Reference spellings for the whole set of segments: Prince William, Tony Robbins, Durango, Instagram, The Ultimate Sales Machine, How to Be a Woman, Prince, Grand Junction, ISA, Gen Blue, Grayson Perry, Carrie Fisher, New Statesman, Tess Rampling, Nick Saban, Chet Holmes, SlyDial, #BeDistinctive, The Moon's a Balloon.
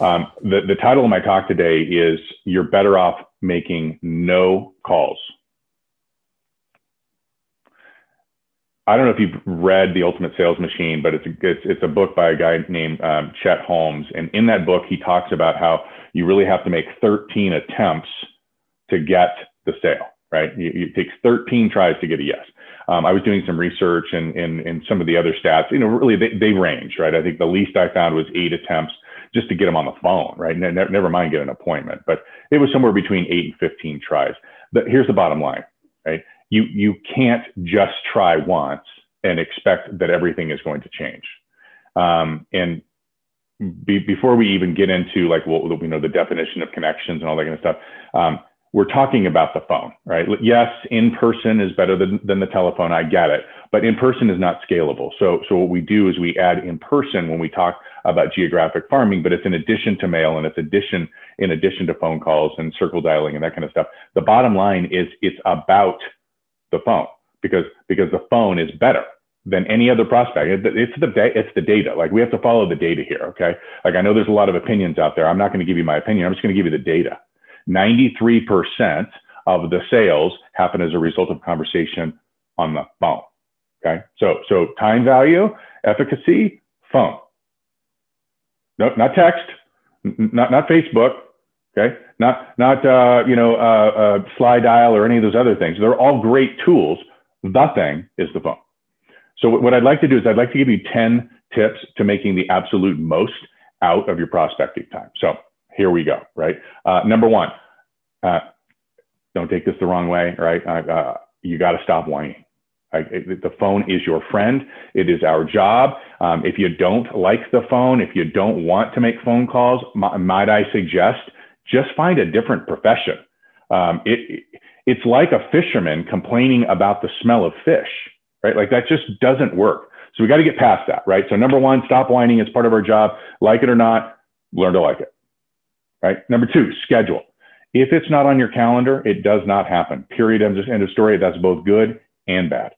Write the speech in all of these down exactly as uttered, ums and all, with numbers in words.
Um, the, the title of my talk today is You're Better Off Making No Calls. I don't know if you've read The Ultimate Sales Machine, but it's a, it's, it's a book by a guy named um, Chet Holmes. And in that book, he talks about how you really have to make thirteen attempts to get the sale, right? It takes thirteen tries to get a yes. Um, I was doing some research and, and, and some of the other stats, you know, really they, they range, right? I think the least I found was eight attempts just to get them on the phone, right? Ne never mind get an appointment, but it was somewhere between eight and fifteen tries. But here's the bottom line, right? You, you can't just try once and expect that everything is going to change. Um, and be, before we even get into like, well, you know, the definition of connections and all that kind of stuff, um, we're talking about the phone, right? Yes, in person is better than, than the telephone. I get it, but in person is not scalable. So, so what we do is we add in person when we talk about geographic farming, but it's in addition to mail and it's addition in addition to phone calls and circle dialing and that kind of stuff. The bottom line is it's about the phone because because the phone is better than any other prospect. It's the it's the data. Like we have to follow the data here. Okay. Like I know there's a lot of opinions out there. I'm not going to give you my opinion. I'm just going to give you the data. ninety-three percent of the sales happen as a result of conversation on the phone. Okay. So, so time value, efficacy, phone. No, not text, not, not Facebook. Okay. Not, not, uh, you know, uh, uh, SlyDial or any of those other things. They're all great tools. The thing is the phone. So what I'd like to do is I'd like to give you ten tips to making the absolute most out of your prospecting time. So here we go, right? Uh, number one, uh, don't take this the wrong way, right? Uh, uh, you got to stop whining. I, it, the phone is your friend. It is our job. Um, if you don't like the phone, if you don't want to make phone calls, might I suggest just find a different profession. Um, it, it's like a fisherman complaining about the smell of fish, right? Like that just doesn't work. So we got to get past that, right? So number one, stop whining. It's part of our job. Like it or not, learn to like it. Right. Number two, schedule. If it's not on your calendar, it does not happen. Period. End of story. That's both good and bad.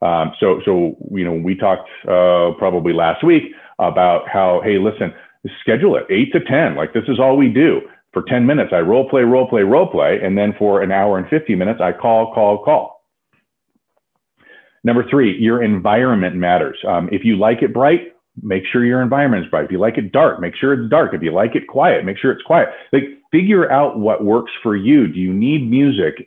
Um, so, so, you know, we talked uh, probably last week about how, hey, listen, schedule it eight to ten. Like this is all we do for ten minutes. I role play, role play, role play. And then for an hour and fifty minutes, I call, call, call. Number three, your environment matters. Um, if you like it bright, make sure your environment is bright. If you like it dark, make sure it's dark. If you like it quiet, make sure it's quiet. Like figure out what works for you. Do you need music?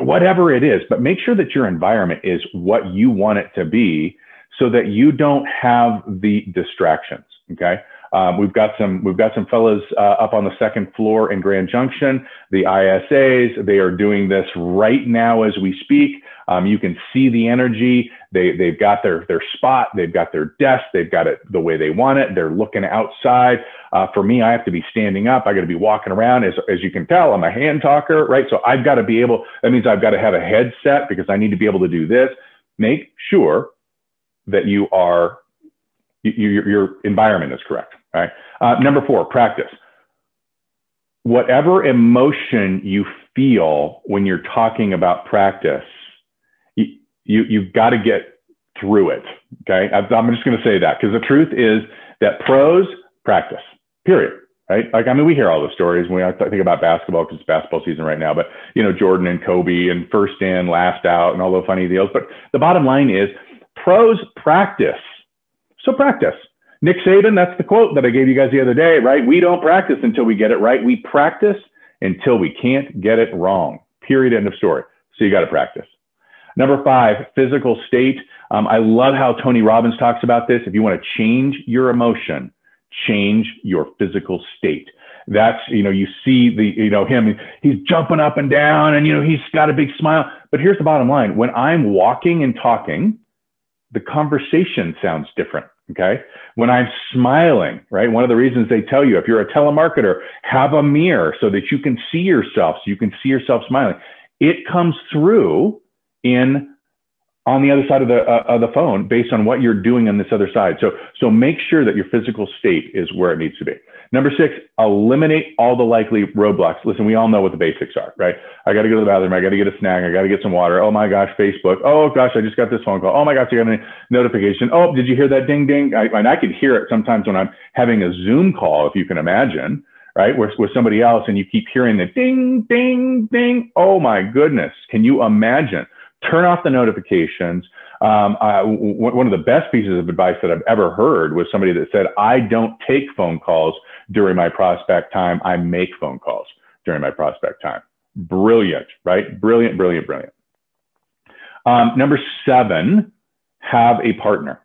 Whatever it is, but make sure that your environment is what you want it to be so that you don't have the distractions. Okay. Um, we've got some, we've got some fellas uh, up on the second floor in Grand Junction, the I S As, they are doing this right now as we speak. Um, you can see the energy. They, they've got their, their spot. They've got their desk. They've got it the way they want it. They're looking outside. Uh, for me, I have to be standing up. I got to be walking around. As, as you can tell, I'm a hand talker, right? So I've got to be able, that means I've got to have a headset because I need to be able to do this. Make sure that you are, you, your, your environment is correct, right? Uh, number four, practice. Whatever emotion you feel when you're talking about practice, You, you've got to get through it, okay? I'm just going to say that because the truth is that pros practice, period, right? Like, I mean, we hear all the stories when I think about basketball because it's basketball season right now, but, you know, Jordan and Kobe and first in, last out and all those funny deals. But the bottom line is pros practice, so practice. Nick Saban, that's the quote that I gave you guys the other day, right? We don't practice until we get it right. We practice until we can't get it wrong, period, end of story. So you got to practice. Number five, physical state. Um, I love how Tony Robbins talks about this. If you want to change your emotion, change your physical state. That's, you know, you see the, you know, him, he's jumping up and down and, you know, he's got a big smile. But here's the bottom line. When I'm walking and talking, the conversation sounds different. Okay. When I'm smiling, right? One of the reasons they tell you, if you're a telemarketer, have a mirror so that you can see yourself, so you can see yourself smiling. It comes through in on the other side of the uh, of the phone based on what you're doing on this other side. So, so make sure that your physical state is where it needs to be. Number six, eliminate all the likely roadblocks. Listen, we all know what the basics are, right? I got to go to the bathroom. I got to get a snack. I got to get some water. Oh my gosh, Facebook. Oh gosh, I just got this phone call. Oh my gosh, I got a notification. Oh, did you hear that ding, ding? I, and I can hear it sometimes when I'm having a Zoom call, if you can imagine, right? With, with somebody else, and you keep hearing the ding, ding, ding. Oh my goodness. Can you imagine? Turn off the notifications. Um, I, w one of the best pieces of advice that I've ever heard was somebody that said, I don't take phone calls during my prospect time. I make phone calls during my prospect time. Brilliant, right? Brilliant, brilliant, brilliant. Um, number seven, have a partner.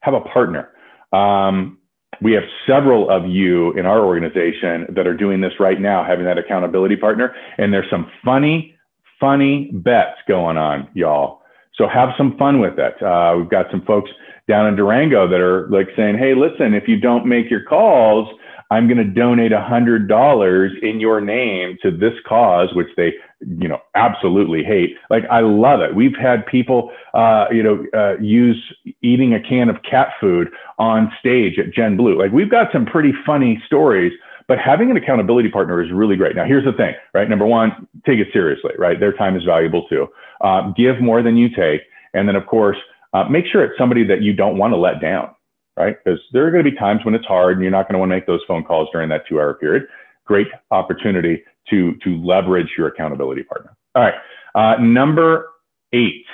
Have a partner. Um, we have several of you in our organization that are doing this right now, having that accountability partner. And there's some funny Funny bets going on, y'all. So have some fun with it. Uh, we've got some folks down in Durango that are like saying, hey, listen, if you don't make your calls, I'm going to donate one hundred dollars in your name to this cause, which they, you know, absolutely hate. Like, I love it. We've had people, uh, you know, uh, use eating a can of cat food on stage at Gen Blue. Like, we've got some pretty funny stories. But having an accountability partner is really great. Now, here's the thing, right? Number one, take it seriously, right? Their time is valuable too. Uh, give more than you take. And then, of course, uh, make sure it's somebody that you don't want to let down, right? Because there are going to be times when it's hard and you're not going to want to make those phone calls during that two hour period. Great opportunity to, to leverage your accountability partner. All right. Uh, number eight,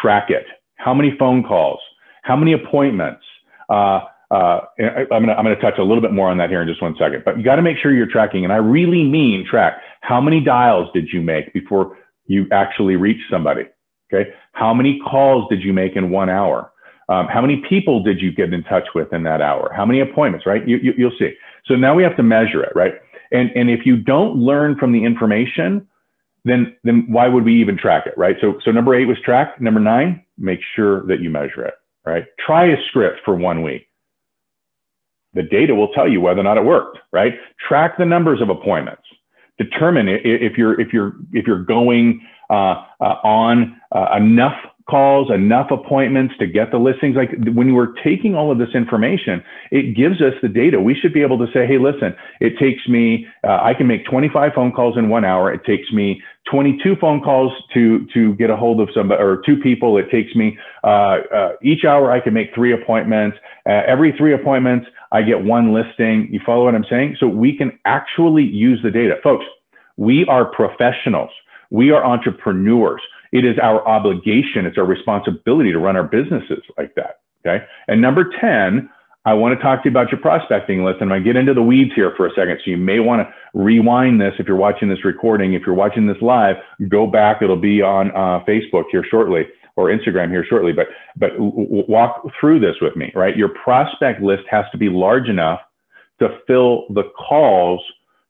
track it. How many phone calls? How many appointments? Uh, Uh, I'm going to, I'm going to touch a little bit more on that here in just one second, but you got to make sure you're tracking. And I really mean track. How many dials did you make before you actually reached somebody? Okay. How many calls did you make in one hour? Um, how many people did you get in touch with in that hour? How many appointments, right? You, you, you'll see. So now we have to measure it, right? And, and if you don't learn from the information, then, then why would we even track it, right? So, so number eight was track. Number nine, make sure that you measure it, right? Try a script for one week. The data will tell you whether or not it worked, right? Track the numbers of appointments. Determine if you're, if you're, if you're going uh, uh, on uh, enough calls, enough appointments to get the listings. Like, when we're taking all of this information, it gives us the data. We should be able to say, hey, listen, it takes me, uh, I can make twenty-five phone calls in one hour. It takes me twenty-two phone calls to, to get a hold of somebody or two people. It takes me, uh, uh, each hour I can make three appointments. Uh, every three appointments, I get one listing. You follow what I'm saying? So we can actually use the data. Folks, we are professionals. We are entrepreneurs. It is our obligation. It's our responsibility to run our businesses like that. Okay. And number ten, I want to talk to you about your prospecting list. And I get into the weeds here for a second. So you may want to rewind this. If you're watching this recording, if you're watching this live, go back. It'll be on uh, Facebook here shortly, or Instagram here shortly, but, but walk through this with me, right? Your prospect list has to be large enough to fill the calls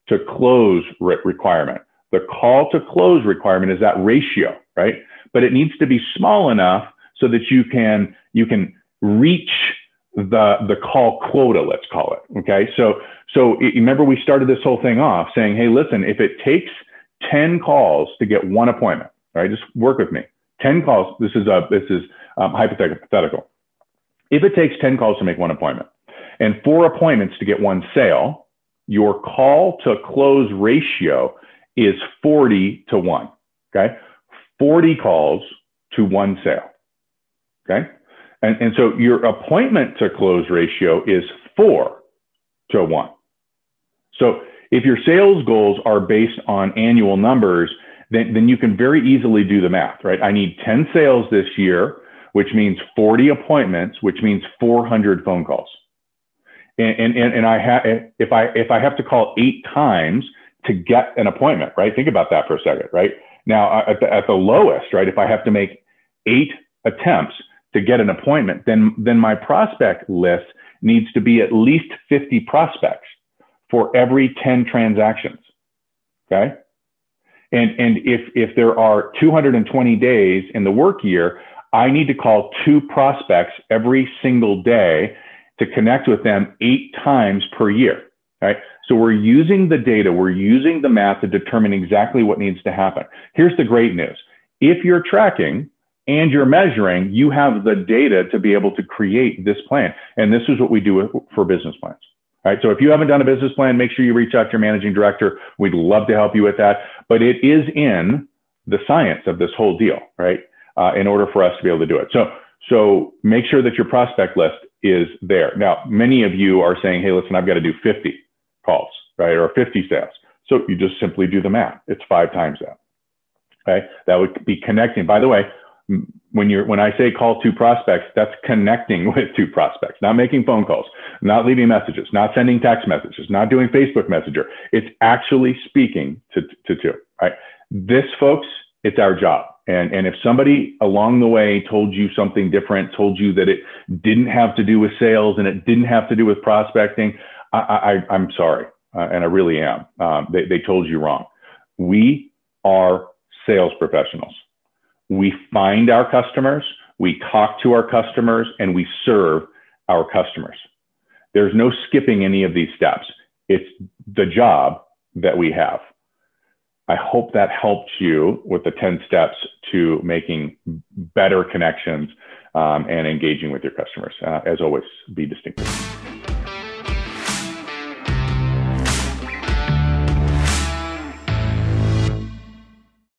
to close re requirement. The call to close requirement is that ratio, right? But it needs to be small enough so that you can, you can reach the, the call quota, let's call it. Okay. So, so it, remember we started this whole thing off saying, hey, listen, if it takes ten calls to get one appointment, right? Just work with me. ten calls. This is a, this is um, hypothetical. If it takes ten calls to make one appointment and four appointments to get one sale, your call to close ratio is forty to one. Okay. forty calls to one sale. Okay. And, and so your appointment to close ratio is four to one. So if your sales goals are based on annual numbers, then, then you can very easily do the math, right? I need ten sales this year, which means forty appointments, which means four hundred phone calls. And, and, and I ha if I, if I have to call eight times to get an appointment, right? Think about that for a second, right? Now at the, at the lowest, right? If I have to make eight attempts to get an appointment, then, then my prospect list needs to be at least fifty prospects for every ten transactions. Okay. And, and if, if there are two hundred twenty days in the work year, I need to call two prospects every single day to connect with them eight times per year, right? So we're using the data, we're using the math to determine exactly what needs to happen. Here's the great news. If you're tracking and you're measuring, you have the data to be able to create this plan. And this is what we do for business plans. All right, so if you haven't done a business plan, make sure you reach out to your managing director. We'd love to help you with that. But it is in the science of this whole deal, right? Uh, in order for us to be able to do it. So, so make sure that your prospect list is there. Now, many of you are saying, hey, listen, I've got to do fifty calls, right? Or fifty sales. So you just simply do the math. It's five times that, right? That would be connecting. By the way, when you're, when I say call two prospects, that's connecting with two prospects, not making phone calls, not leaving messages, not sending text messages, not doing Facebook Messenger. It's actually speaking to, to two, right? This, folks, it's our job. And, and if somebody along the way told you something different, told you that it didn't have to do with sales and it didn't have to do with prospecting, I, I, I'm sorry. Uh, and I really am. Um, they, they told you wrong. We are sales professionals. We find our customers, we talk to our customers, and we serve our customers. There's no skipping any of these steps. It's the job that we have. I hope that helped you with the ten steps to making better connections um, and engaging with your customers. Uh, as always, be distinctive.